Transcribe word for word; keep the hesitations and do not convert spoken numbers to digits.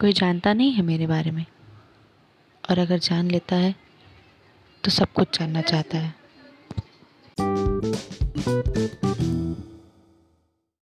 कोई जानता नहीं है मेरे बारे में, और अगर जान लेता है तो सब कुछ जानना चाहता है।